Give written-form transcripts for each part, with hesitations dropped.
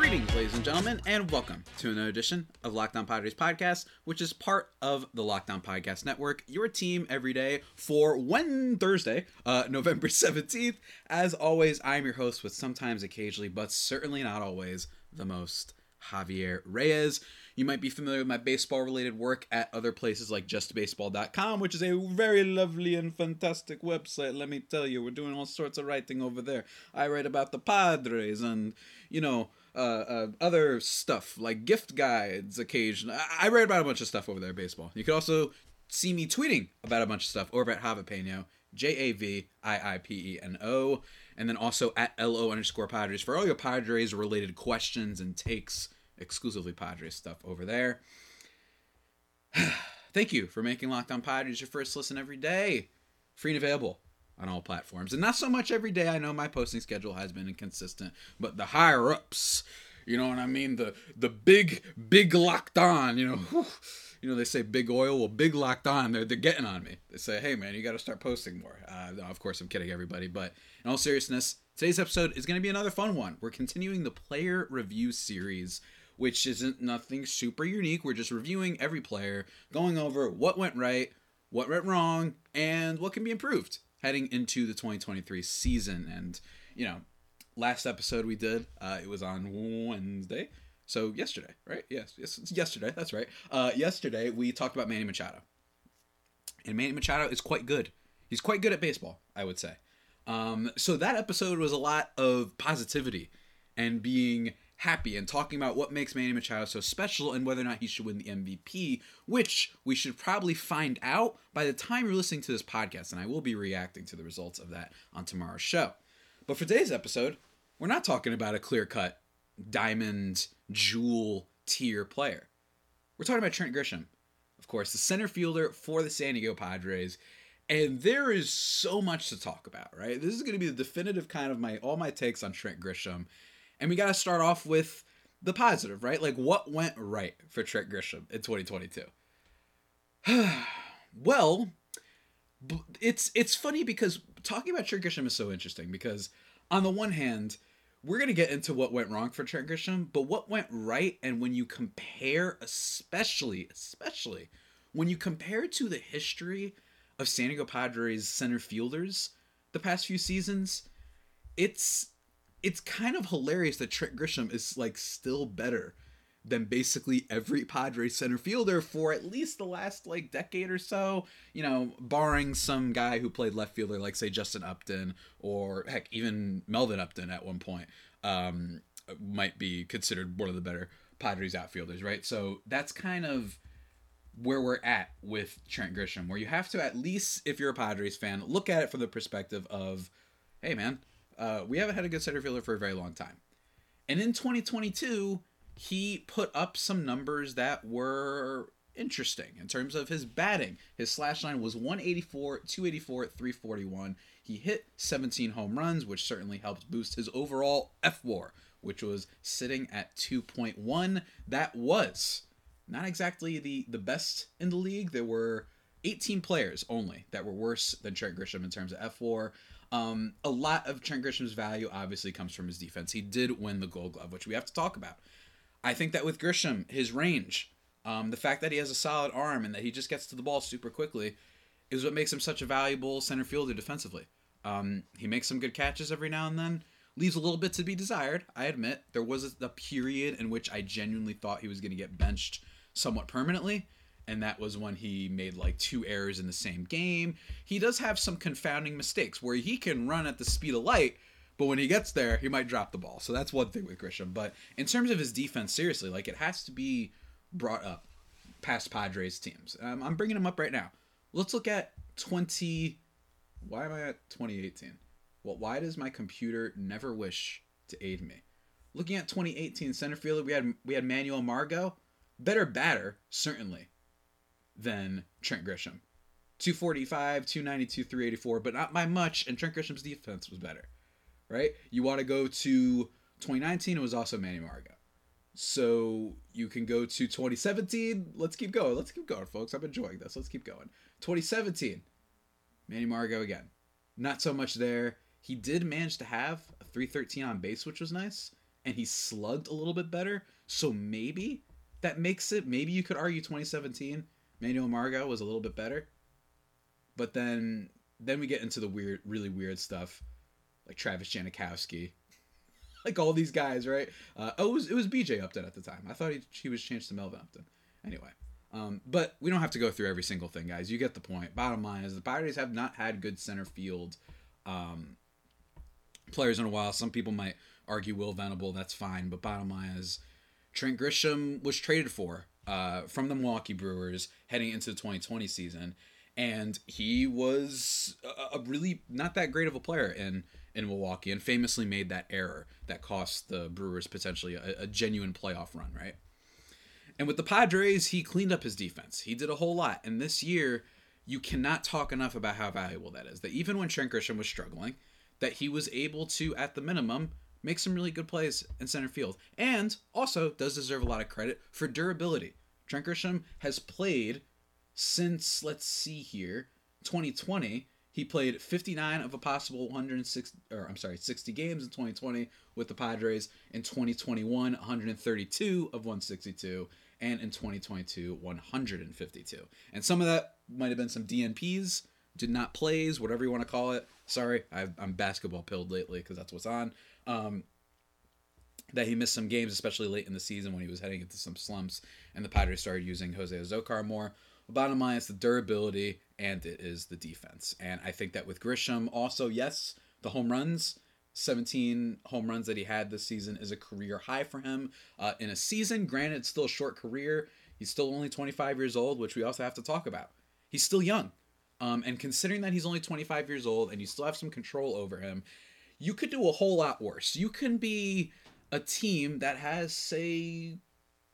Greetings, ladies and gentlemen, and welcome to another edition of Locked On Padres podcast, which is part of the Locked On Podcast Network. Your team every day for Thursday, November 17th. As always, I'm your host with sometimes, occasionally, but certainly not always, the most, Javier Reyes. You might be familiar with my baseball-related work at other places like JustBaseball.com, which is a very lovely and fantastic website. Let me tell you, we're doing all sorts of writing over there. I write about the Padres and, you know, other stuff like gift guides occasionally. I write about a bunch of stuff over there, baseball. You can also see me tweeting about a bunch of stuff over at Javi Peno, Javiiepeno, and then also at LO_Padres for all your Padres related questions and takes, exclusively Padres stuff over there. Thank you for making Locked On Padres your first listen every day. Free and available on all platforms. And not so much every day. I know my posting schedule has been inconsistent, but the higher ups, you know what I mean? The big Locked On, you know, whew. You know, they say big oil, well, big Locked On, they're getting on me. They say, hey, man, you got to start posting more. Of course, I'm kidding everybody, but in all seriousness, today's episode is going to be another fun one. We're continuing the player review series, which isn't nothing super unique. We're just reviewing every player, going over what went right, what went wrong, and what can be improved heading into the 2023 season. And, you know, last episode we did, it was on Wednesday. So yesterday, right? Yes, it's yesterday. That's right. Yesterday, we talked about Manny Machado. And Manny Machado is quite good. He's quite good at baseball, I would say. So that episode was a lot of positivity and being happy and talking about what makes Manny Machado so special and whether or not he should win the MVP, which we should probably find out by the time you're listening to this podcast. And I will be reacting to the results of that on tomorrow's show. But for today's episode, we're not talking about a clear-cut diamond, jewel tier player. We're talking about Trent Grisham, of course, the center fielder for the San Diego Padres. And there is so much to talk about, right? This is going to be the definitive kind of all my takes on Trent Grisham. And we got to start off with the positive, right? Like what went right for Trent Grisham in 2022? Well, it's funny because talking about Trent Grisham is so interesting because on the one hand, we're going to get into what went wrong for Trent Grisham, but what went right, and when you compare, especially when you compare to the history of San Diego Padres center fielders the past few seasons, it's kind of hilarious that Trent Grisham is like still better than basically every Padres center fielder for at least the last like decade or so, you know, barring some guy who played left fielder, like say Justin Upton or heck, even Melvin Upton at one point might be considered one of the better Padres outfielders, right? So that's kind of where we're at with Trent Grisham, where you have to at least, if you're a Padres fan, look at it from the perspective of, hey man, we haven't had a good center fielder for a very long time. And in 2022, he put up some numbers that were interesting in terms of his batting. His slash line was 184, 284, 341. He hit 17 home runs, which certainly helped boost his overall FWAR, which was sitting at 2.1. That was not exactly the best in the league. There were 18 players only that were worse than Trent Grisham in terms of FWAR. A lot of Trent Grisham's value obviously comes from his defense. He did win the Gold Glove, which we have to talk about. I think that with Grisham, his range, the fact that he has a solid arm and that he just gets to the ball super quickly is what makes him such a valuable center fielder defensively. He makes some good catches every now and then, leaves a little bit to be desired, I admit. There was a period in which I genuinely thought he was going to get benched somewhat permanently, and that was when he made like two errors in the same game. He does have some confounding mistakes where he can run at the speed of light, but when he gets there, he might drop the ball. So that's one thing with Grisham. But in terms of his defense, seriously, like it has to be brought up past Padres teams. I'm bringing him up right now. Let's look at 2018? Well, why does my computer never wish to aid me? Looking at 2018 center fielder, we had Manuel Margot. Better batter, certainly, than Trent Grisham. 245, 292, 384, but not by much. And Trent Grisham's defense was better. Right? You want to go to 2019, it was also Manny Margot. So you can go to 2017. Let's keep going. Let's keep going, folks. I'm enjoying this. Let's keep going. 2017, Manny Margot again. Not so much there. He did manage to have a 313 on base, which was nice. And he slugged a little bit better. So maybe that makes it, maybe you could argue 2017, Manuel Margot was a little bit better. But then we get into the weird, really weird stuff. Like Travis Janikowski. Like all these guys, right? It was BJ Upton at the time. I thought he was changed to Melvin Upton. Anyway. But we don't have to go through every single thing, guys. You get the point. Bottom line is the Pirates have not had good center field players in a while. Some people might argue Will Venable. That's fine. But bottom line is Trent Grisham was traded for from the Milwaukee Brewers heading into the 2020 season. And he was a really not that great of a player in Milwaukee and famously made that error that cost the Brewers potentially a genuine playoff run, right? And with the Padres, he cleaned up his defense. He did a whole lot. And this year, you cannot talk enough about how valuable that is. That even when Trent Grisham was struggling, that he was able to, at the minimum, make some really good plays in center field. And also does deserve a lot of credit for durability. Trent Grisham has played since, let's see here, 2020. He played 59 of a possible 60 games in 2020 with the Padres. In 2021, 132 of 162. And in 2022, 152. And some of that might have been some DNPs. Did not plays, whatever you want to call it. Sorry, I'm basketball pilled lately because that's what's on. That he missed some games, especially late in the season when he was heading into some slumps, and the Padres started using Jose Azocar more. The bottom line is the durability, and it is the defense. And I think that with Grisham, also, yes, the home runs, 17 home runs that he had this season is a career high for him in a season. Granted, still a short career. He's still only 25 years old, which we also have to talk about. He's still young. And considering that he's only 25 years old and you still have some control over him, you could do a whole lot worse. You can be a team that has, say,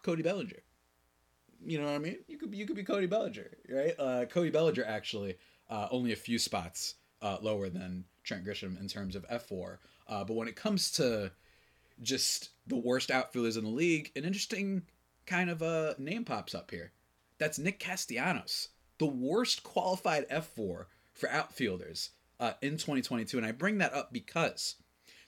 Cody Bellinger. You know what I mean? You could be Cody Bellinger, right? Cody Bellinger, actually, only a few spots lower than Trent Grisham in terms of F4. But when it comes to just the worst outfielders in the league, an interesting kind of a name pops up here. That's Nick Castellanos. The worst qualified F4 for outfielders in 2022. And I bring that up because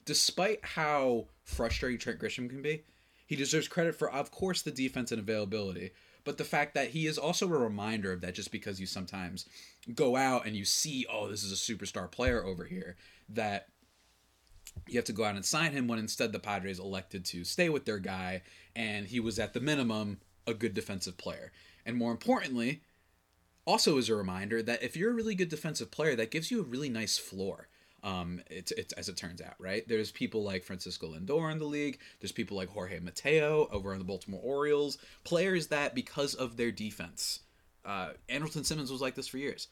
despite how frustrating Trent Grisham can be, he deserves credit for, of course, the defense and availability, but the fact that he is also a reminder of that. Just because you sometimes go out and you see, oh, this is a superstar player over here, that you have to go out and sign him when instead the Padres elected to stay with their guy, and he was at the minimum a good defensive player. And more importantly, also is a reminder that if you're a really good defensive player, that gives you a really nice floor. It's as it turns out, right? There's people like Francisco Lindor in the league. There's people like Jorge Mateo over on the Baltimore Orioles. Players that, because of their defense, Andrelton Simmons was like this for years.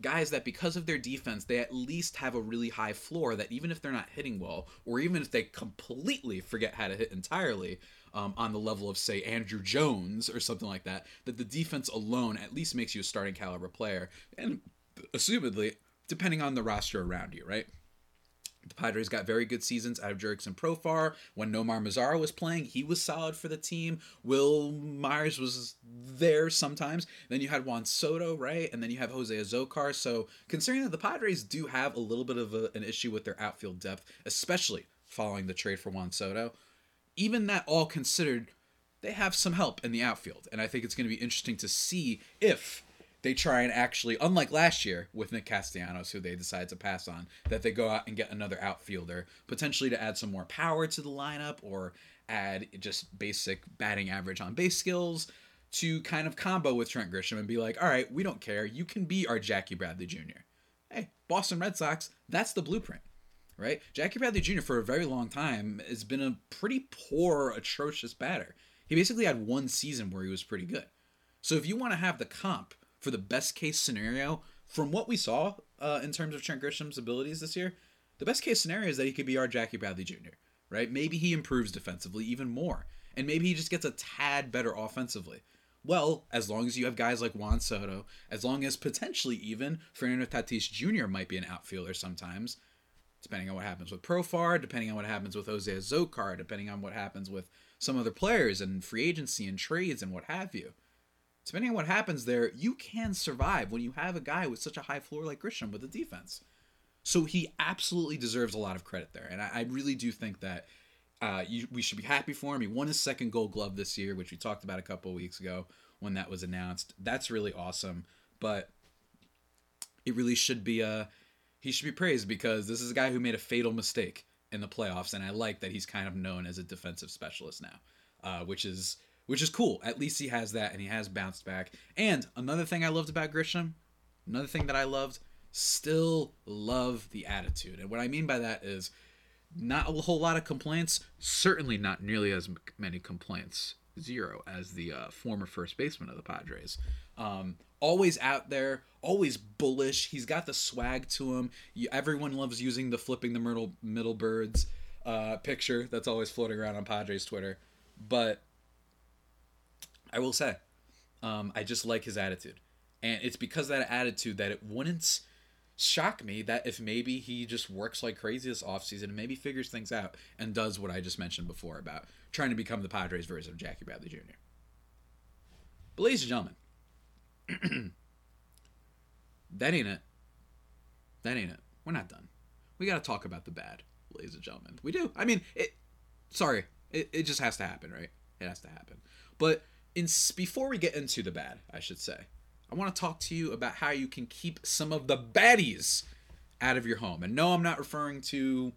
Guys that because of their defense, they at least have a really high floor that even if they're not hitting well, or even if they completely forget how to hit entirely, on the level of, say, Andrew Jones or something like that, that the defense alone at least makes you a starting caliber player, and assumedly, depending on the roster around you, right? The Padres got very good seasons out of Jurickson Profar. When Nomar Mazara was playing, he was solid for the team. Will Myers was there sometimes. Then you had Juan Soto, right? And then you have Jose Azocar. So considering that the Padres do have a little bit of an issue with their outfield depth, especially following the trade for Juan Soto, even that all considered, they have some help in the outfield. And I think it's going to be interesting to see if they try and actually, unlike last year with Nick Castellanos, who they decided to pass on, that they go out and get another outfielder, potentially to add some more power to the lineup or add just basic batting average on base skills to kind of combo with Trent Grisham and be like, all right, we don't care. You can be our Jackie Bradley Jr. Hey, Boston Red Sox, that's the blueprint, right? Jackie Bradley Jr. for a very long time has been a pretty poor, atrocious batter. He basically had one season where he was pretty good. So if you want to have the comp for the best case scenario, from what we saw in terms of Trent Grisham's abilities this year, the best case scenario is that he could be our Jackie Bradley Jr., right? Maybe he improves defensively even more, and maybe he just gets a tad better offensively. Well, as long as you have guys like Juan Soto, as long as potentially even Fernando Tatis Jr. might be an outfielder sometimes, depending on what happens with Profar, depending on what happens with Jose Azocar, depending on what happens with some other players and free agency and trades and what have you. Depending on what happens there, you can survive when you have a guy with such a high floor like Grisham with the defense. So he absolutely deserves a lot of credit there. And I really do think that we should be happy for him. He won his second Gold Glove this year, which we talked about a couple of weeks ago when that was announced. That's really awesome. But it really should be he should be praised, because this is a guy who made a fatal mistake in the playoffs. And I like that he's kind of known as a defensive specialist now, which is cool. At least he has that, and he has bounced back. And another thing I loved about Grisham, still love the attitude. And what I mean by that is not a whole lot of complaints, certainly not nearly as many complaints, zero, as the former first baseman of the Padres. Always out there, always bullish. He's got the swag to him. Everyone loves using the flipping the middle birds picture that's always floating around on Padres Twitter. But I will say, I just like his attitude. And it's because of that attitude that it wouldn't shock me that if maybe he just works like crazy this offseason and maybe figures things out and does what I just mentioned before about trying to become the Padres version of Jackie Bradley Jr. But ladies and gentlemen, that ain't it. That ain't it. We're not done. We got to talk about the bad, ladies and gentlemen. We do. I mean, it just has to happen, right? It has to happen. But before we get into the bad, I should say, I want to talk to you about how you can keep some of the baddies out of your home. And no, I'm not referring to,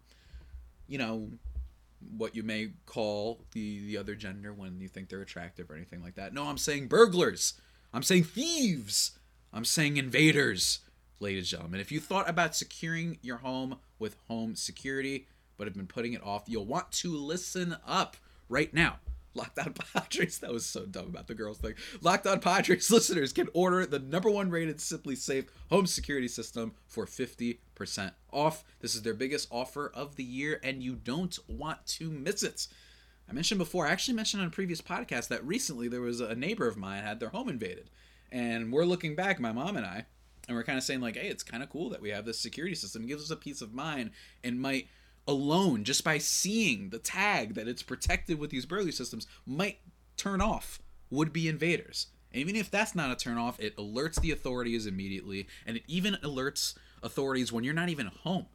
what you may call the other gender when you think they're attractive or anything like that. No, I'm saying burglars. I'm saying thieves. I'm saying invaders, ladies and gentlemen. If you thought about securing your home with home security but have been putting it off, you'll want to listen up right now. Locked On Padres, that was so dumb about the girls thing. Locked On Padres listeners can order the #1 rated SimpliSafe home security system for 50% off. This is their biggest offer of the year, and you don't want to miss it. I actually mentioned on a previous podcast that recently there was a neighbor of mine had their home invaded. And we're looking back, my mom and I, and we're kind of saying like, hey, it's kind of cool that we have this security system. It gives us a peace of mind and might alone, just by seeing the tag that it's protected with these burglary systems, might turn off would-be invaders. And even if that's not a turn-off, it alerts the authorities immediately, and it even alerts authorities when you're not even home.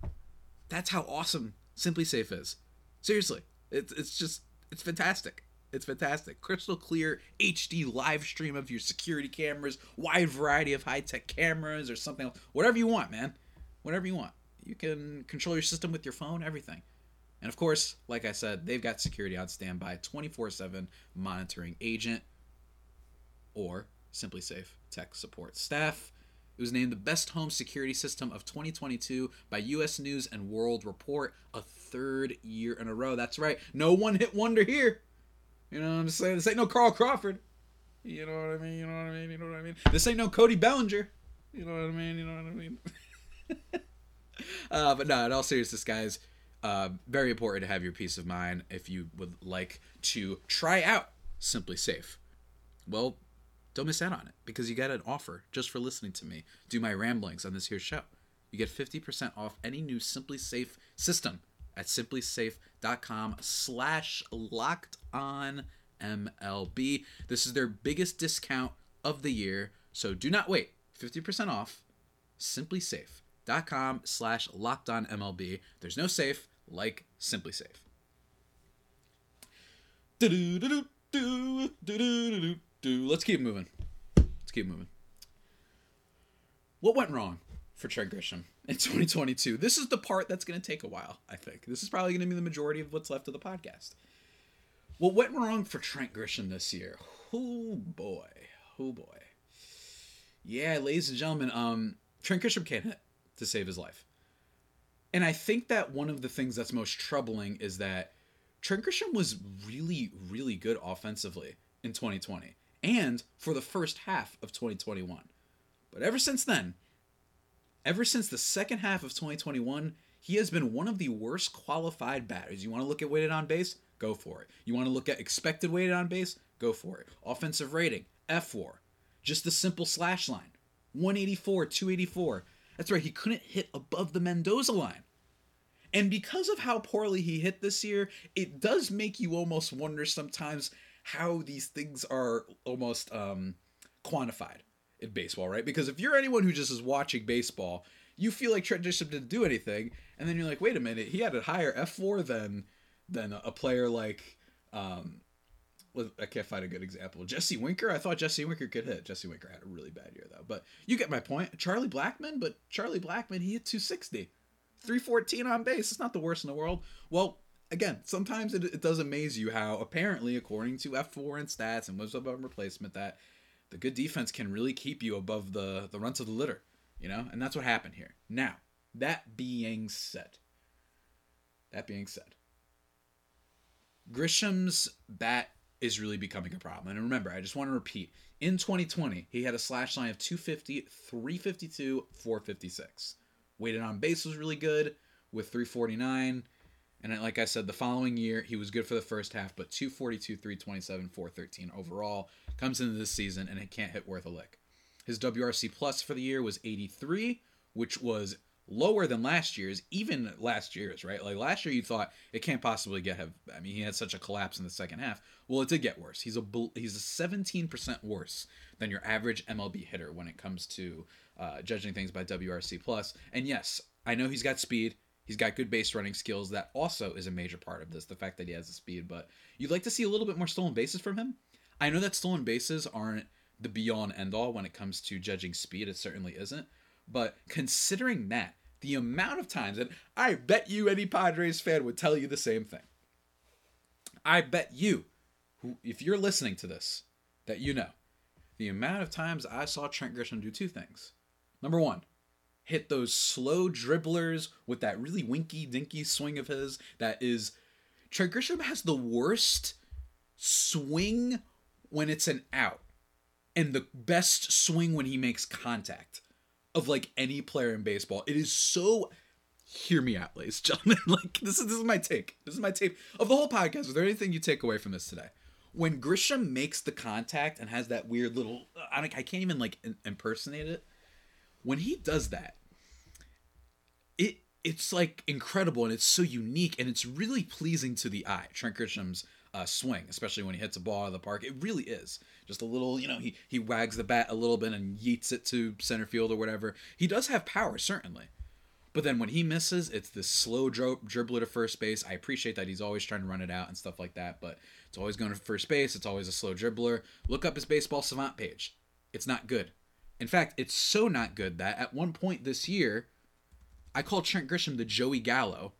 That's how awesome SimpliSafe is. Seriously, it's fantastic. It's fantastic. Crystal clear HD live stream of your security cameras, wide variety of high-tech cameras or something else. Whatever you want, man. Whatever you want. You can control your system with your phone, everything. And of course, like I said, they've got security on standby, 24/7 monitoring agent or SimpliSafe tech support staff. It was named the best home security system of 2022 by U.S. News & World Report, a third year in a row. That's right. No one-hit wonder here. You know what I'm saying? This ain't no Carl Crawford. You know what I mean? You know what I mean? You know what I mean? This ain't no Cody Bellinger. You know what I mean? You know what I mean? But no, in all seriousness, guys, very important to have your peace of mind if you would like to try out SimpliSafe. Well, don't miss out on it, because you got an offer just for listening to me do my ramblings on this here show. You get 50% off any new SimpliSafe system at simplisafe.com/LockedOnMLB. This is their biggest discount of the year, so do not wait. 50% off, SimpliSafe. .com/LockedOnMLB. There's no safe like SimpliSafe. Let's keep moving. What went wrong for Trent Grisham in 2022? This is the part that's going to take a while, I think. This is probably going to be the majority of what's left of the podcast. What went wrong for Trent Grisham this year? Oh boy. Yeah, ladies and gentlemen, Trent Grisham can't hit to save his life. And I think that one of the things that's most troubling is that Trent Grisham was really, really good offensively in 2020 and for the first half of 2021. But ever since then, ever since the second half of 2021, he has been one of the worst qualified batters. You want to look at weighted on base? Go for it. You want to look at expected weighted on base? Go for it. Offensive rating, F4. Just the simple slash line. 184, 284. That's right, he couldn't hit above the Mendoza line. And because of how poorly he hit this year, it does make you almost wonder sometimes how these things are almost quantified in baseball, right? Because if you're anyone who just is watching baseball, you feel like Trent Grisham didn't do anything, and then you're like, wait a minute, he had a higher F4 than a player like, I can't find a good example. Jesse Winker? I thought Jesse Winker could hit. Jesse Winker had a really bad year, though. But you get my point. Charlie Blackman? But Charlie Blackman, he hit 260. 314 on base. It's not the worst in the world. Well, again, sometimes it does amaze you how, apparently, according to F4 and stats and what's above replacement, that the good defense can really keep you above the runt of the litter, you know? And that's what happened here. Now, that being said, Grisham's bat is really becoming a problem. And remember, I just want to repeat, in 2020, he had a slash line of 250, 352, 456. Weighted on base was really good with 349. And like I said, the following year, he was good for the first half, but 242, 327, 413 overall. Comes into this season, and it can't hit worth a lick. His WRC plus for the year was 83, which was lower than last year's, right? Like last year, you thought it can't possibly he had such a collapse in the second half. Well, it did get worse. He's a 17% worse than your average MLB hitter when it comes to judging things by WRC plus. And yes, I know he's got speed. He's got good base running skills. That also is a major part of this, the fact that he has the speed. But you'd like to see a little bit more stolen bases from him. I know that stolen bases aren't the beyond end all when it comes to judging speed. It certainly isn't. But considering that, the amount of times, and I bet you any Padres fan would tell you the same thing. I bet you, if you're listening to this, that you know, the amount of times I saw Trent Grisham do two things. Number one, hit those slow dribblers with that really winky-dinky swing of his that is... Trent Grisham has the worst swing when it's an out and the best swing when he makes contact of like any player in baseball. It is so... Hear me out, ladies and gentlemen. Like, this is my take. This is my take of the whole podcast. Is there anything you take away from this today? When Grisham makes the contact and has that weird little... I can't even like impersonate it. When he does that, it's like incredible, and it's so unique, and it's really pleasing to the eye. Trent Grisham's swing, especially when he hits a ball out of the park, it really is just a little, you know, he wags the bat a little bit and yeets it to center field or whatever. He does have power, certainly. But then when he misses, it's this slow dribbler to first base. I appreciate that he's always trying to run it out and stuff like that, but it's always going to first base. It's always a slow dribbler. Look up his Baseball Savant page. It's not good. In fact, it's so not good that at one point this year, I called Trent Grisham the Joey Gallo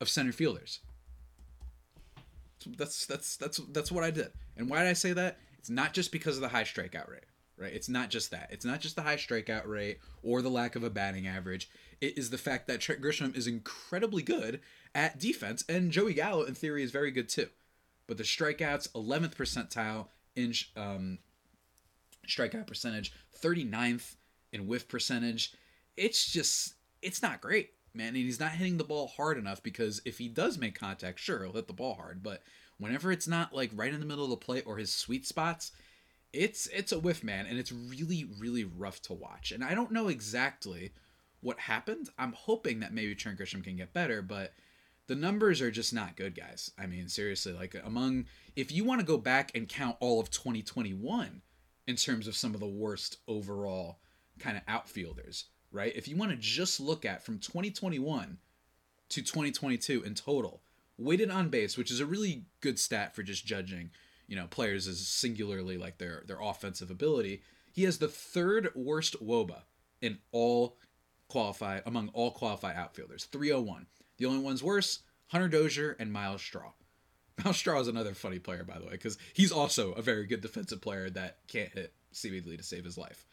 of center fielders. That's what I did. And why did I say that? It's not just because of the high strikeout rate, right? It's not just that. It's not just the high strikeout rate or the lack of a batting average. It is the fact that Trent Grisham is incredibly good at defense, and Joey Gallo, in theory, is very good too. But the strikeouts, 11th percentile in strikeout percentage, 39th in whiff percentage. It's not great, man. And he's not hitting the ball hard enough, because if he does make contact, sure, he'll hit the ball hard, but whenever it's not like right in the middle of the plate or his sweet spots, it's a whiff, man. And it's really, really rough to watch. And I don't know exactly what happened. I'm hoping that maybe Trent Grisham can get better, but the numbers are just not good, guys. I mean, seriously, like if you want to go back and count all of 2021, in terms of some of the worst overall kind of outfielders, right? If you want to just look at from 2021 to 2022 in total, weighted on base, which is a really good stat for just judging, you know, players as singularly like their offensive ability, he has the third worst WOBA in among all qualified outfielders, 301. The only ones worse, Hunter Dozier and Miles Straw. Miles Straw is another funny player, by the way, because he's also a very good defensive player that can't hit seemingly to save his life,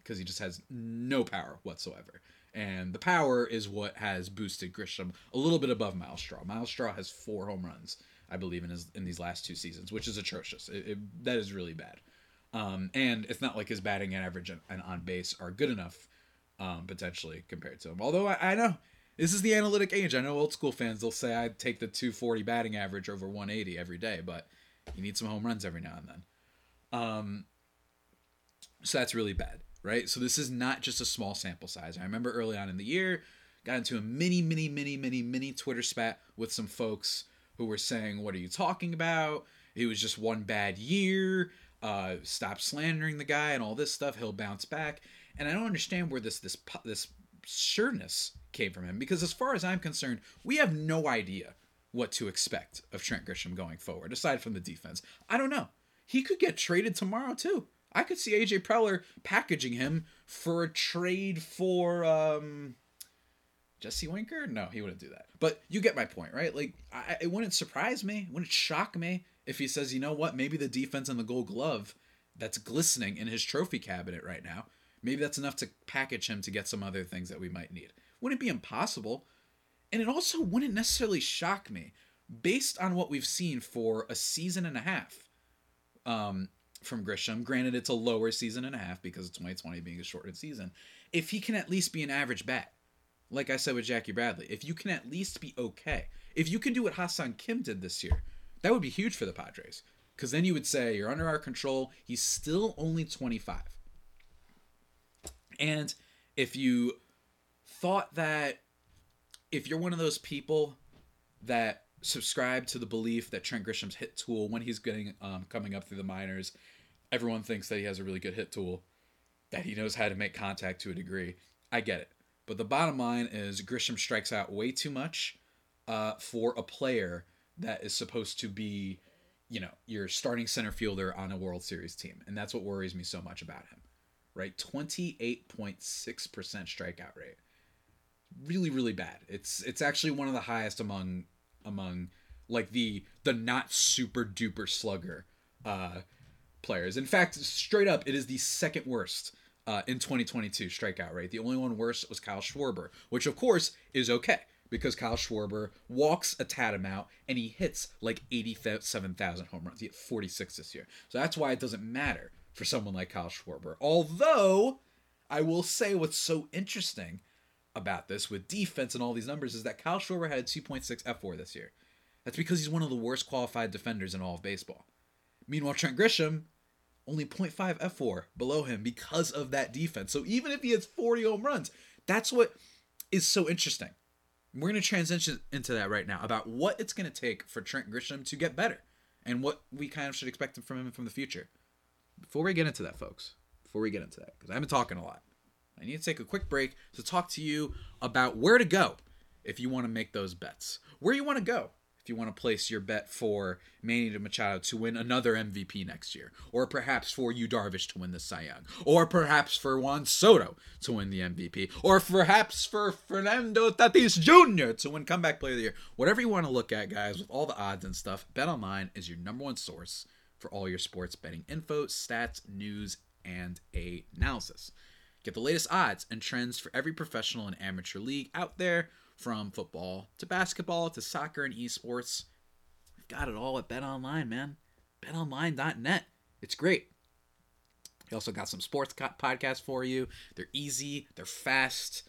because he just has no power whatsoever. And the power is what has boosted Grisham a little bit above Miles Straw. Miles Straw has 4 home runs, I believe, in these last 2 seasons, which is atrocious. That is really bad. And it's not like his batting average and on base are good enough, potentially, compared to him. Although I know... this is the analytic age. I know old school fans, they'll say I'd take the 240 batting average over 180 every day, but you need some home runs every now and then. So that's really bad, right? So this is not just a small sample size. I remember early on in the year, got into a mini Twitter spat with some folks who were saying, what are you talking about? It was just one bad year. Stop slandering the guy and all this stuff. He'll bounce back. And I don't understand where this sureness came from him, because as far as I'm concerned, we have no idea what to expect of Trent Grisham going forward, aside from the defense. I don't know. He could get traded tomorrow, too. I could see AJ Preller packaging him for a trade for Jesse Winker. No, he wouldn't do that. But you get my point, right? Like, it wouldn't surprise me. It wouldn't shock me if he says, you know what, maybe the defense and the gold glove that's glistening in his trophy cabinet right now, maybe that's enough to package him to get some other things that we might need. Wouldn't be impossible. And it also wouldn't necessarily shock me based on what we've seen for a season and a half from Grisham. Granted, it's a lower season and a half because of 2020 being a shortened season. If he can at least be an average bat, like I said with Jackie Bradley, if you can at least be okay, if you can do what Ha-Seong Kim did this year, that would be huge for the Padres, because then you would say you're under our control. He's still only 25. And if you thought that, if you're one of those people that subscribe to the belief that Trent Grisham's hit tool, when he's getting coming up through the minors, everyone thinks that he has a really good hit tool, that he knows how to make contact to a degree. I get it. But the bottom line is Grisham strikes out way too much for a player that is supposed to be, you know, your starting center fielder on a World Series team. And that's what worries me so much about him, right? 28.6% strikeout rate. Really bad. It's actually one of the highest among like the not super duper slugger players. In fact, straight up, it is the second worst in 2022 strikeout rate. The only one worse was Kyle Schwarber, which of course is okay because Kyle Schwarber walks a tad amount and he hits like 87,000 home runs. He hit 46 this year. So that's why it doesn't matter for someone like Kyle Schwarber. Although I will say what's so interesting about this with defense and all these numbers is that Kyle Schwarber had 2.6 F4 this year. That's because he's one of the worst qualified defenders in all of baseball. Meanwhile, Trent Grisham, only 0.5 F4 below him because of that defense. So even if he hits 40 home runs, that's what is so interesting. We're going to transition into that right now about what it's going to take for Trent Grisham to get better and what we kind of should expect from him from the future. Before we get into that, folks, because I've been talking a lot, I need to take a quick break to talk to you about where to go if you want to make those bets. Where you want to go if you want to place your bet for Manny Machado to win another MVP next year, or perhaps for Yu Darvish to win the Cy Young, or perhaps for Juan Soto to win the MVP, or perhaps for Fernando Tatis Jr. to win Comeback Player of the Year. Whatever you want to look at, guys, with all the odds and stuff, BetOnline is your number one source for all your sports betting info, stats, news, and analysis. Get the latest odds and trends for every professional and amateur league out there, from football to basketball to soccer and esports. We've got it all at BetOnline, man. BetOnline.net. It's great. We also got some sports podcasts for you. They're easy. They're fast.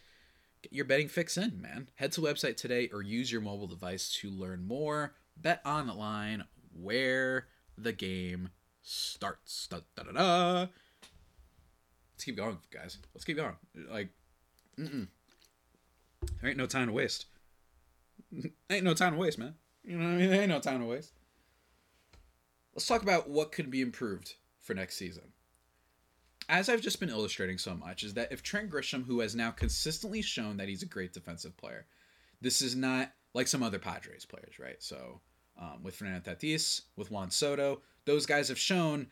Get your betting fix in, man. Head to the website today or use your mobile device to learn more. BetOnline, where the game starts. Da-da-da-da. Let's keep going, guys. Let's keep going. Like, There ain't no time to waste. Ain't no time to waste, man. You know what I mean? There ain't no time to waste. Let's talk about what could be improved for next season. As I've just been illustrating so much, is that if Trent Grisham, who has now consistently shown that he's a great defensive player, this is not like some other Padres players, right? So with Fernando Tatis, with Juan Soto, those guys have shown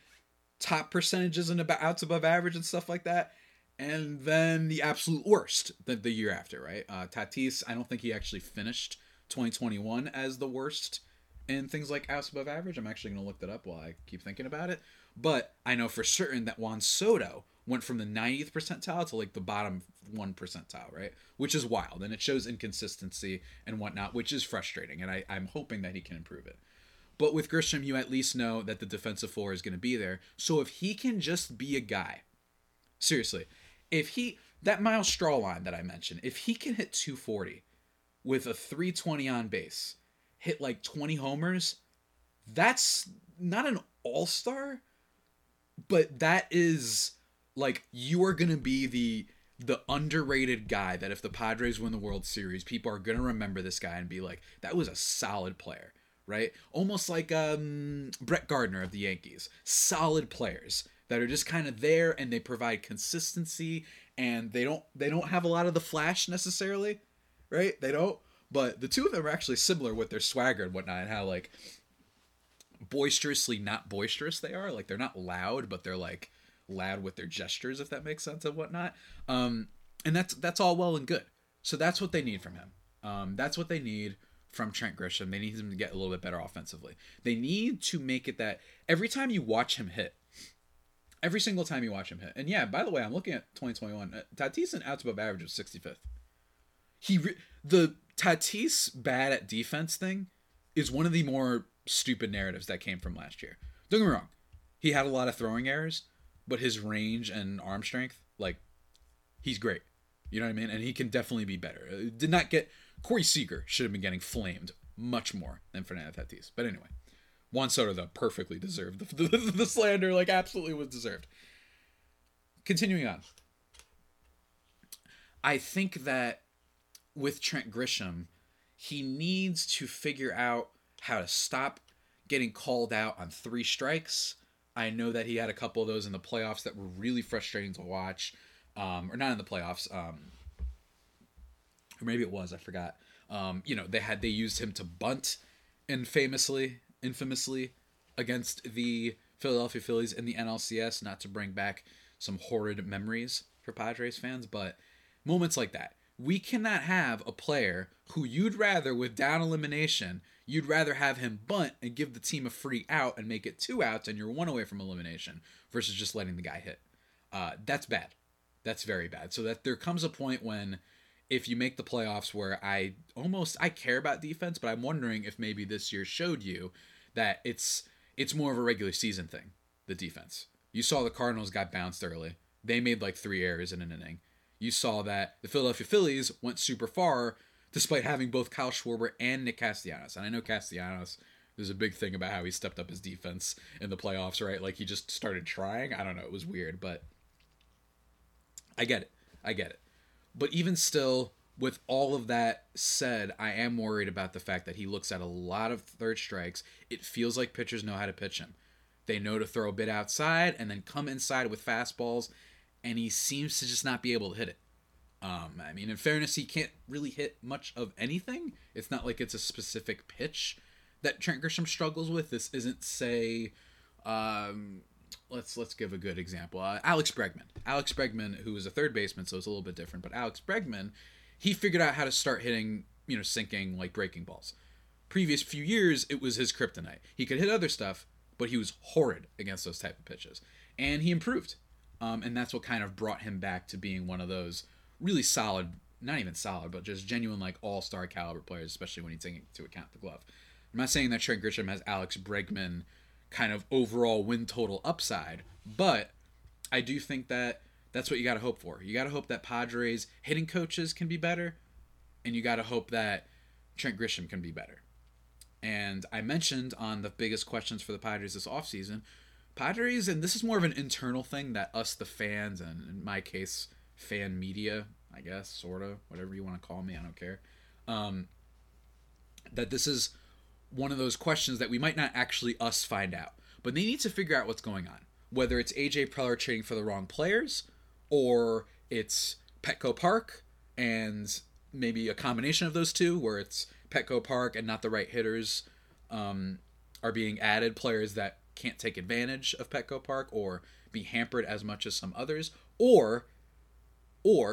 top percentages and about outs above average and stuff like that, and then the absolute worst the year after, right? Tatis, I don't think he actually finished 2021 as the worst in things like outs above average. I'm actually going to look that up while I keep thinking about it. But I know for certain that Juan Soto went from the 90th percentile to like the bottom 1 percentile, right? Which is wild, and it shows inconsistency and whatnot, which is frustrating, and I'm hoping that he can improve it. But with Grisham, you at least know that the defensive floor is going to be there. So if he can just be a guy, seriously, if he, that Miles Straw line that I mentioned, if he can hit 240 with a 320 on base, hit like 20 homers, that's not an all-star, but that is like, you are going to be the the underrated guy that if the Padres win the World Series, people are going to remember this guy and be like, that was a solid player, right? Almost like Brett Gardner of the Yankees. Solid players that are just kind of there, and they provide consistency, and they don't have a lot of the flash necessarily, right? They don't. But the two of them are actually similar with their swagger and whatnot, and how, like, boisterously not boisterous they are. Like, they're not loud, but they're, like, loud with their gestures, if that makes sense, and whatnot. And that's all well and good. So that's what they need from him. That's what they need from Trent Grisham. They need him to get a little bit better offensively. They need to make it that every time you watch him hit, every single time you watch him hit. And yeah, by the way, I'm looking at 2021. Tatis and outs above average of 65th. The Tatis bad at defense thing is one of the more stupid narratives that came from last year. Don't get me wrong. He had a lot of throwing errors, but his range and arm strength, like, he's great. You know what I mean? And he can definitely be better. Did not get... Corey Seager should have been getting flamed much more than Fernando Tatis. But anyway, Juan Soto, though, perfectly deserved the slander. Like, absolutely was deserved. Continuing on. I think that with Trent Grisham, he needs to figure out how to stop getting called out on three strikes. I know that he had a couple of those in the playoffs that were really frustrating to watch. Or not in the playoffs. Or maybe it was, I forgot. They used him to bunt and infamously against the Philadelphia Phillies in the NLCS, not to bring back some horrid memories for Padres fans, but moments like that. We cannot have a player who you'd rather, with down elimination, you'd rather have him bunt and give the team a free out and make it two outs and you're one away from elimination versus just letting the guy hit. That's bad. That's very bad. So that there comes a point when if you make the playoffs where I care about defense, but I'm wondering if maybe this year showed you that it's more of a regular season thing, the defense. You saw the Cardinals got bounced early. They made like three errors in an inning. You saw that the Philadelphia Phillies went super far despite having both Kyle Schwarber and Nick Castellanos. And I know Castellanos, there's a big thing about how he stepped up his defense in the playoffs, right? Like, he just started trying. I don't know. It was weird, but I get it. But even still, with all of that said, I am worried about the fact that he looks at a lot of third strikes. It feels like pitchers know how to pitch him. They know to throw a bit outside and then come inside with fastballs, and he seems to just not be able to hit it. In fairness, he can't really hit much of anything. It's not like it's a specific pitch that Trent Grisham struggles with. This isn't, say, let's give a good example. Alex Bregman, who is a third baseman, so it's a little bit different. But Alex Bregman, he figured out how to start hitting, sinking, like, breaking balls. Previous few years, it was his kryptonite. He could hit other stuff, but he was horrid against those type of pitches. And he improved. And that's what kind of brought him back to being one of those really solid, not even solid, but just genuine, like, all-star caliber players, especially when you take into account the glove. I'm not saying that Trent Grisham has Alex Bregman kind of overall win total upside, but I do think that that's what you got to hope for. You got to hope that Padres hitting coaches can be better, and you got to hope that Trent Grisham can be better. And I mentioned on the biggest questions for the Padres this offseason, Padres, and this is more of an internal thing that us, the fans, and in my case, fan media, I guess, sort of, whatever you want to call me, I don't care, that this is one of those questions that we might not actually us find out. But they need to figure out what's going on, whether it's AJ Preller trading for the wrong players, or it's Petco Park and maybe a combination of those two, where it's Petco Park and not the right hitters are being added, players that can't take advantage of Petco Park or be hampered as much as some others, or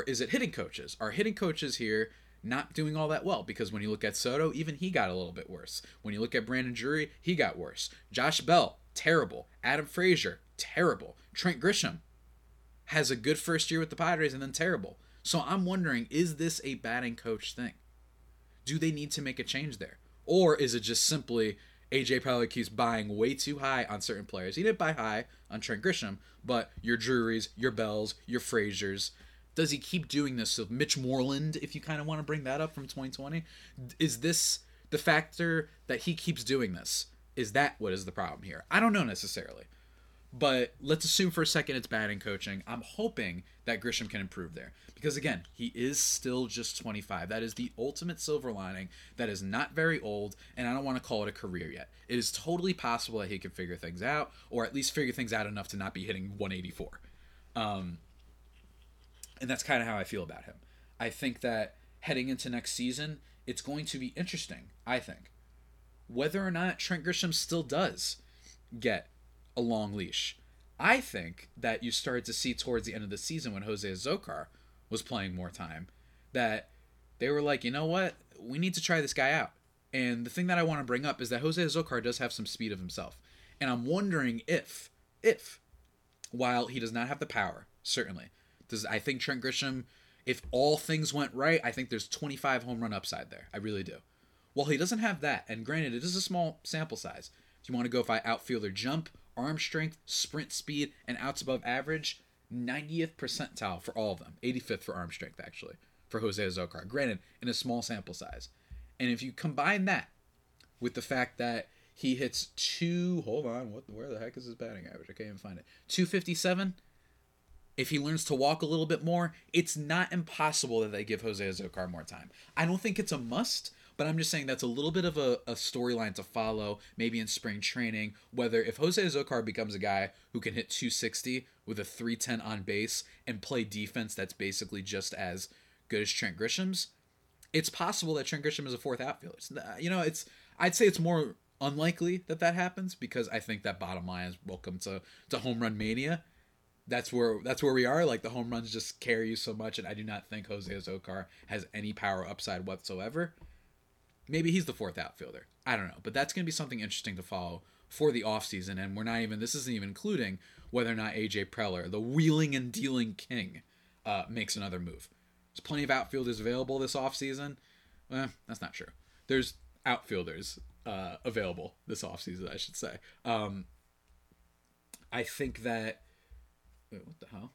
is it hitting coaches? Are hitting coaches here not doing all that well? Because when you look at Soto, even he got a little bit worse. When you look at Brandon Drury, he got worse. Josh Bell, terrible. Adam Frazier, terrible. Trent Grisham has a good first year with the Padres and then terrible. So I'm wondering, is this a batting coach thing? Do they need to make a change there? Or is it just simply AJ Preller keeps buying way too high on certain players? He didn't buy high on Trent Grisham, but your Drurys, your Bells, your Fraziers. Does he keep doing this? So Mitch Moreland, if you kind of want to bring that up from 2020, is this the factor that he keeps doing this? Is that what is the problem here? I don't know necessarily. But let's assume for a second it's batting coaching. I'm hoping that Grisham can improve there. Because, again, he is still just 25. That is the ultimate silver lining. That is not very old, and I don't want to call it a career yet. It is totally possible that he can figure things out, or at least figure things out enough to not be hitting 184. And that's kind of how I feel about him. I think that heading into next season, it's going to be interesting, I think, whether or not Trent Grisham still does get a long leash. I think that you started to see towards the end of the season when Jose Azocar was playing more time that they were like, you know what, we need to try this guy out. And the thing that I want to bring up is that Jose Azocar does have some speed of himself. And I'm wondering if, while he does not have the power, certainly, I think Trent Grisham, if all things went right, I think there's 25 home run upside there. I really do. Well, he doesn't have that. And granted, it is a small sample size. If you want to go by outfielder jump, arm strength, sprint speed, and outs above average, 90th percentile for all of them. 85th for arm strength, actually, for Jose Azocar. Granted, in a small sample size. And if you combine that with the fact that he hits where the heck is his batting average? I can't even find it. 257. If he learns to walk a little bit more, it's not impossible that they give Jose Azocar more time. I don't think it's a must, but I'm just saying that's a little bit of a storyline to follow, maybe in spring training, whether if Jose Azocar becomes a guy who can hit 260 with a 310 on base and play defense that's basically just as good as Trent Grisham's, it's possible that Trent Grisham is a fourth outfielder. I'd say it's more unlikely that happens because I think that bottom line is welcome to home run mania. That's where we are. Like, the home runs just carry you so much, and I do not think Jose Azocar has any power upside whatsoever. Maybe he's the fourth outfielder. I don't know. But that's going to be something interesting to follow for the offseason. And this isn't even including whether or not AJ Preller, the wheeling and dealing king, makes another move. There's plenty of outfielders available this offseason. Well, that's not true. There's outfielders available this offseason, I should say. I think that... Wait, what the hell?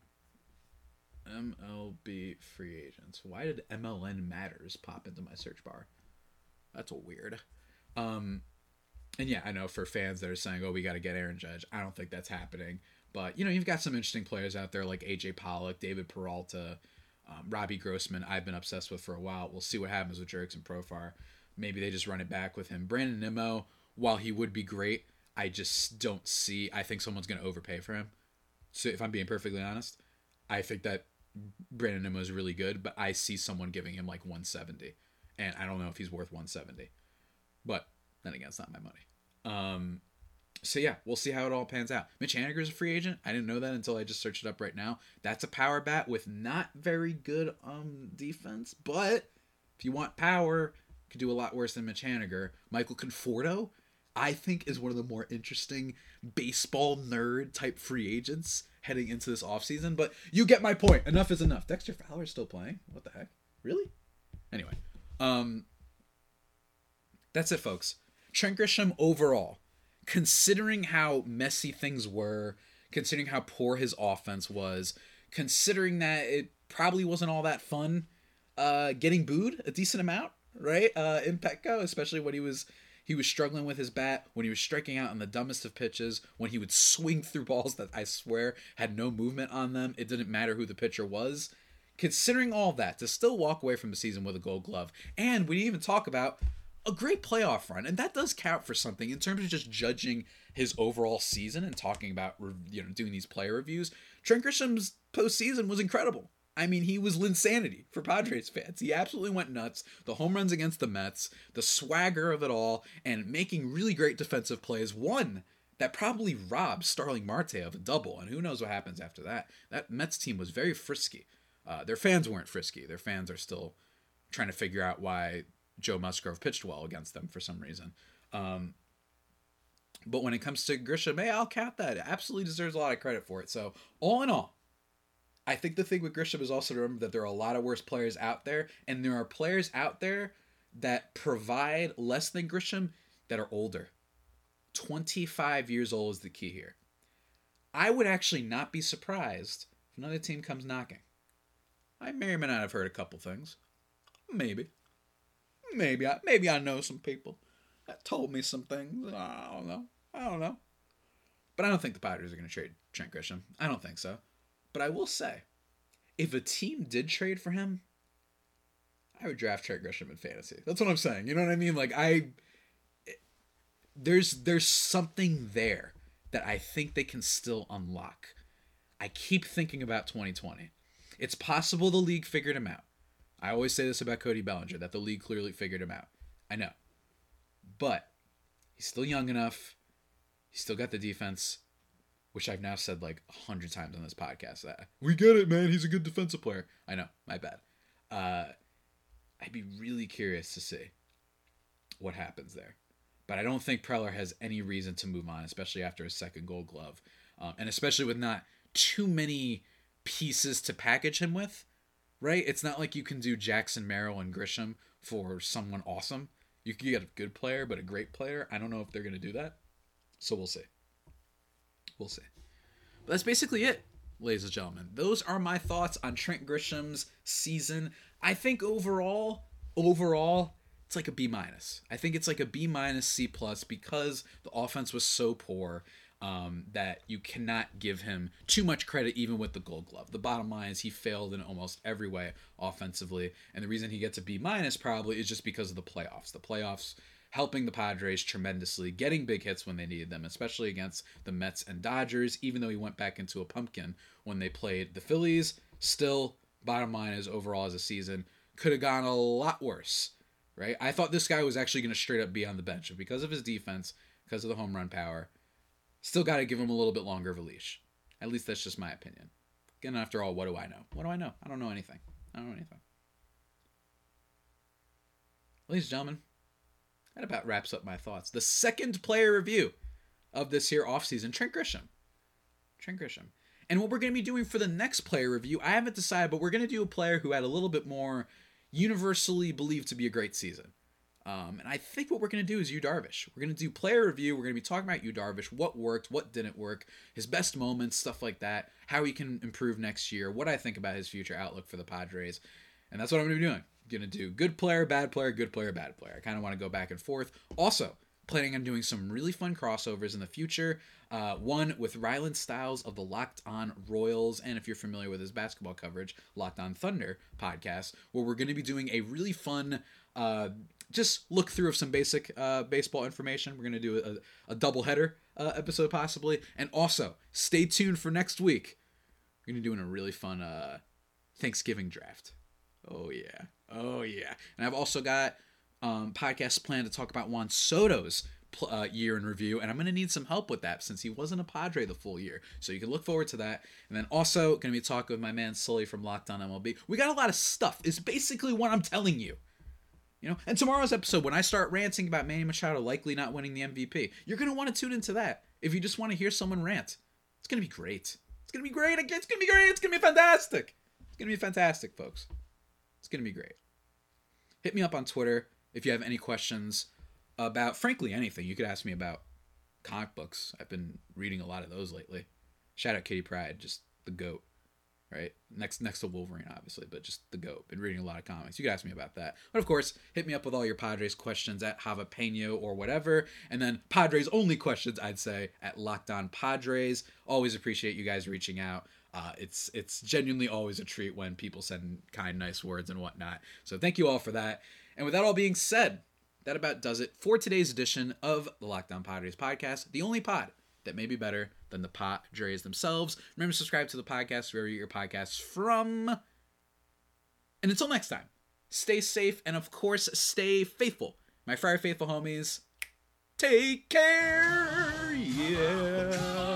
MLB free agents. Why did MLB matters pop into my search bar? That's weird. And yeah, I know for fans that are saying, oh, we got to get Aaron Judge. I don't think that's happening. But, you've got some interesting players out there like AJ Pollock, David Peralta, Robbie Grossman, I've been obsessed with for a while. We'll see what happens with Jurickson Profar. Maybe they just run it back with him. Brandon Nimmo, while he would be great, I just don't see. I think someone's going to overpay for him. So if I'm being perfectly honest, I think that Brandon Nimmo is really good, but I see someone giving him like 170. And I don't know if he's worth 170. But then again, it's not my money. So yeah, we'll see how it all pans out. Mitch Haniger is a free agent. I didn't know that until I just searched it up right now. That's a power bat with not very good defense. But if you want power, you could do a lot worse than Mitch Haniger. Michael Conforto, I think, is one of the more interesting baseball nerd type free agents heading into this offseason. But you get my point. Enough is enough. Dexter Fowler is still playing. What the heck? Really? Anyway. That's it, folks. Trent Grisham overall, considering how messy things were, considering how poor his offense was, considering that it probably wasn't all that fun, getting booed a decent amount, right? In Petco, especially when he was struggling with his bat, when he was striking out on the dumbest of pitches, when he would swing through balls that I swear had no movement on them. It didn't matter who the pitcher was. Considering all that, to still walk away from the season with a gold glove, and we didn't even talk about a great playoff run, and that does count for something in terms of just judging his overall season and talking about, doing these player reviews. Trent Grisham's postseason was incredible. I mean, he was Linsanity for Padres fans. He absolutely went nuts. The home runs against the Mets, the swagger of it all, and making really great defensive plays. One that probably robbed Starling Marte of a double, and who knows what happens after that. That Mets team was very frisky. Their fans weren't frisky. Their fans are still trying to figure out why Joe Musgrove pitched well against them for some reason. But when it comes to Grisham, I'll cap that. It absolutely deserves a lot of credit for it. So all in all, I think the thing with Grisham is also to remember that there are a lot of worse players out there, and there are players out there that provide less than Grisham that are older. 25 years old is the key here. I would actually not be surprised if another team comes knocking. I may or may not have heard a couple things. Maybe I know some people that told me some things. I don't know. But I don't think the Padres are going to trade Trent Grisham. I don't think so. But I will say, if a team did trade for him, I would draft Trent Grisham in fantasy. That's what I'm saying. You know what I mean? Like, there's something there that I think they can still unlock. I keep thinking about 2020. It's possible the league figured him out. I always say this about Cody Bellinger, that the league clearly figured him out. I know. But he's still young enough. He's still got the defense, which I've now said like 100 times on this podcast. We get it, man. He's a good defensive player. I know. My bad. I'd be really curious to see what happens there. But I don't think Preller has any reason to move on, especially after his second Gold Glove. And especially with not too many pieces to package him with, right? It's not like you can do Jackson, Merrill, and Grisham for someone awesome. You can get a good player, but a great player. I don't know if they're going to do that. So we'll see. We'll see. But that's basically it, ladies and gentlemen. Those are my thoughts on Trent Grisham's season. I think overall, it's like a B minus. I think it's like a B minus C plus because the offense was so poor that you cannot give him too much credit even with the Gold Glove. The bottom line is he failed in almost every way offensively. And the reason he gets a B minus probably is just because of the playoffs. The playoffs helping the Padres tremendously, getting big hits when they needed them, especially against the Mets and Dodgers, even though he went back into a pumpkin when they played the Phillies. Still, bottom line is overall as a season, could have gone a lot worse, right? I thought this guy was actually going to straight up be on the bench, but because of his defense, because of the home run power, still got to give him a little bit longer of a leash. At least that's just my opinion. Again, after all, what do I know? What do I know? I don't know anything. I don't know anything. Ladies and gentlemen, that about wraps up my thoughts. The second player review of this here offseason, Trent Grisham. And what we're going to be doing for the next player review, I haven't decided, but we're going to do a player who had a little bit more universally believed to be a great season. And I think what we're going to do is Yu Darvish. We're going to do player review. We're going to be talking about Yu Darvish, what worked, what didn't work, his best moments, stuff like that, how he can improve next year, what I think about his future outlook for the Padres. And that's what I'm going to be doing. Going to do good player, bad player, good player, bad player. I kind of want to go back and forth. Also, planning on doing some really fun crossovers in the future. One with Rylan Stiles of the Locked On Royals, and if you're familiar with his basketball coverage, Locked On Thunder podcast, where we're going to be doing a really fun just look through of some basic baseball information. We're going to do a doubleheader episode possibly. And also, stay tuned for next week. We're going to be doing a really fun Thanksgiving draft. Oh, yeah. Oh, yeah. And I've also got podcasts planned to talk about Juan Soto's year in review, and I'm going to need some help with that since he wasn't a Padre the full year. So you can look forward to that. And then also going to be talking with my man Sully from Locked On MLB. We got a lot of stuff. It's basically what I'm telling you. You know, and tomorrow's episode, when I start ranting about Manny Machado likely not winning the MVP, you're going to want to tune into that if you just want to hear someone rant. It's going to be great. It's going to be great. It's going to be great. It's going to be fantastic. It's going to be fantastic, folks. It's going to be great. Hit me up on Twitter if you have any questions about, frankly, anything. You could ask me about comic books. I've been reading a lot of those lately. Shout out Kitty Pryde, just the GOAT, right? Next to Wolverine, obviously, but just the GOAT. Been reading a lot of comics. You could ask me about that. But, of course, hit me up with all your Padres questions at Javi Peno or whatever. And then Padres only questions, I'd say, at Locked On Padres. Always appreciate you guys reaching out. It's genuinely always a treat when people send kind, nice words and whatnot. So thank you all for that. And with that all being said, that about does it for today's edition of the Locked On Padres podcast, the only pod that may be better than the Padres themselves. Remember to subscribe to the podcast wherever you get your podcasts from. And until next time, stay safe and, of course, stay faithful. My Friar Faithful homies, take care. Yeah.